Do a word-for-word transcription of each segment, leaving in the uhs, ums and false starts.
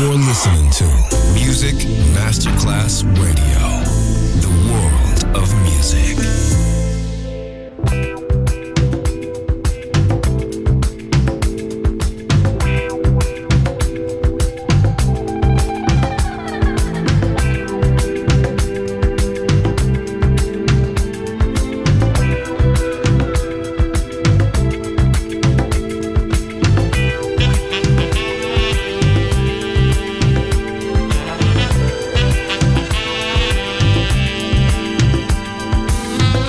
You're listening to Music Masterclass Radio, the world of music. We'll be right back.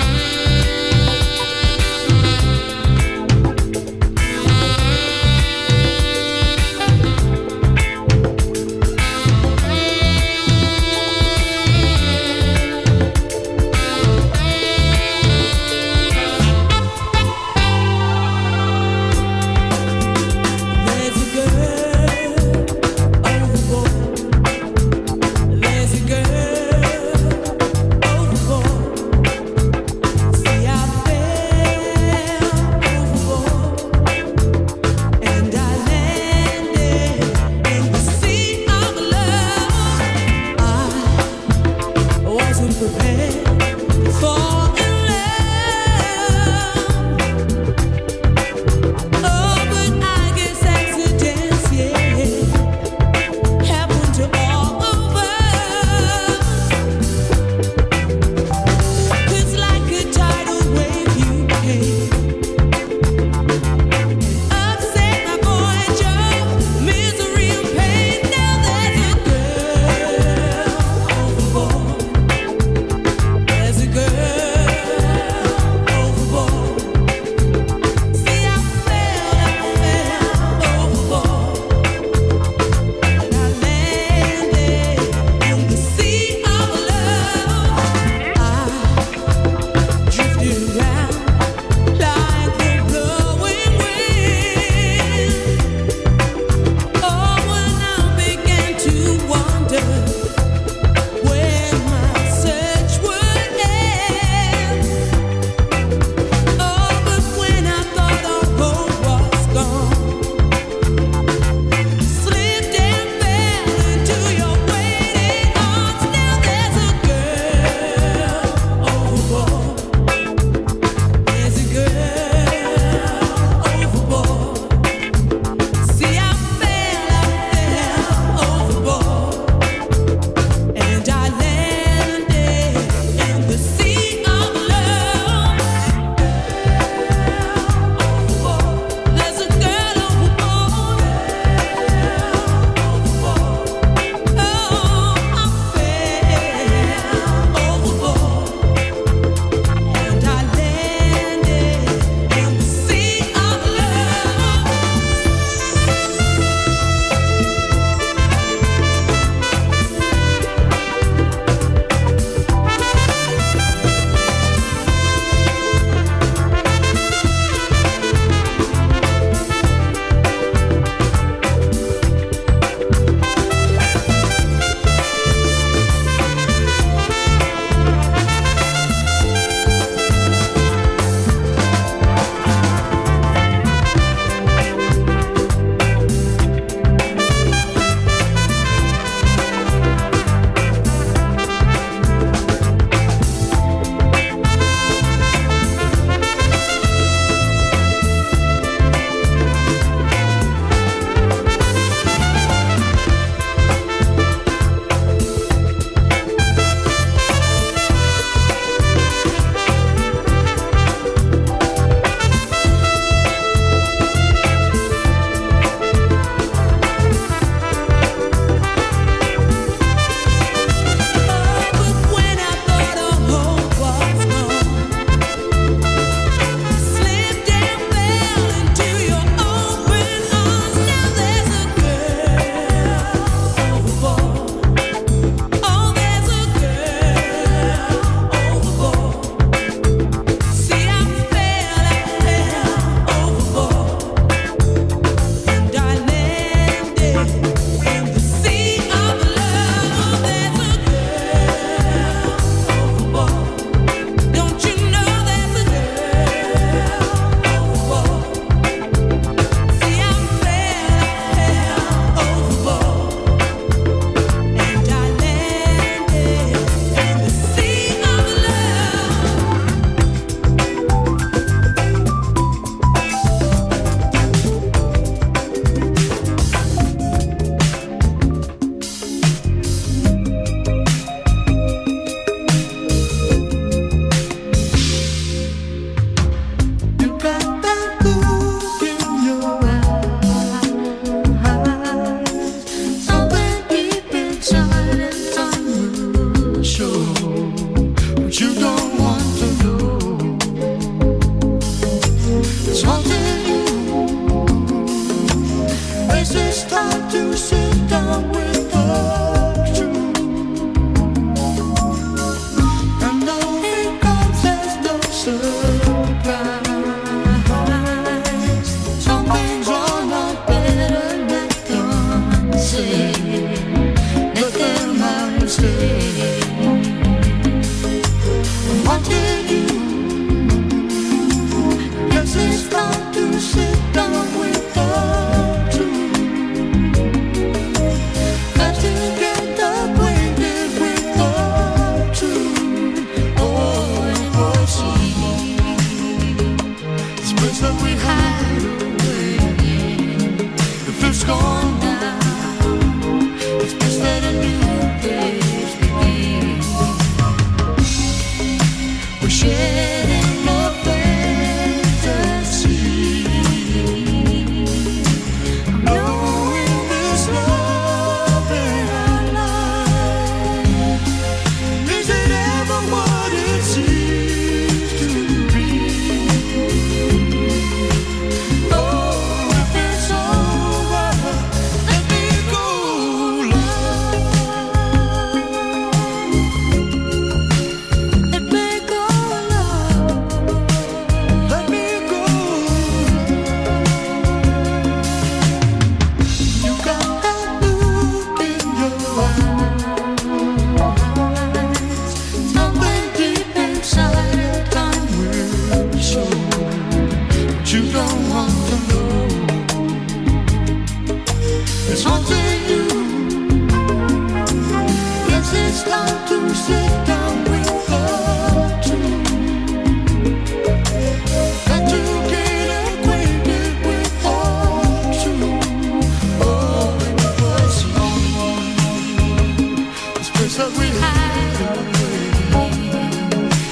that we had.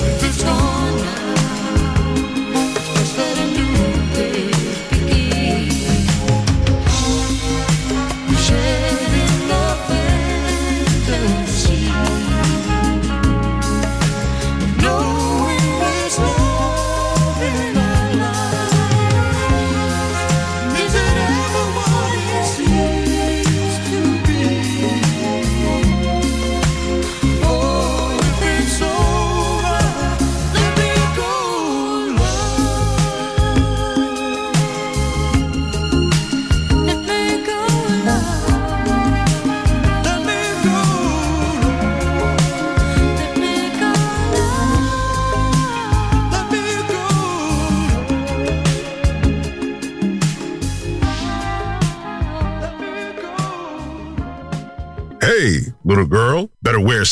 If it's gone now, let's let a new day begin. Sharing the fantasy, knowing there's love in our lives. Is it ever what it seems to be? Oh, if it's over, let me go alive. Let me go alive. Let me go alive. Let me go alive. Let me go alive. Hey, little girl, better wear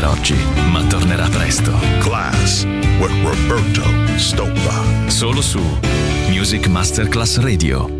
per oggi, ma tornerà presto. Class with Roberto Stoppa. Solo su Music Masterclass Radio.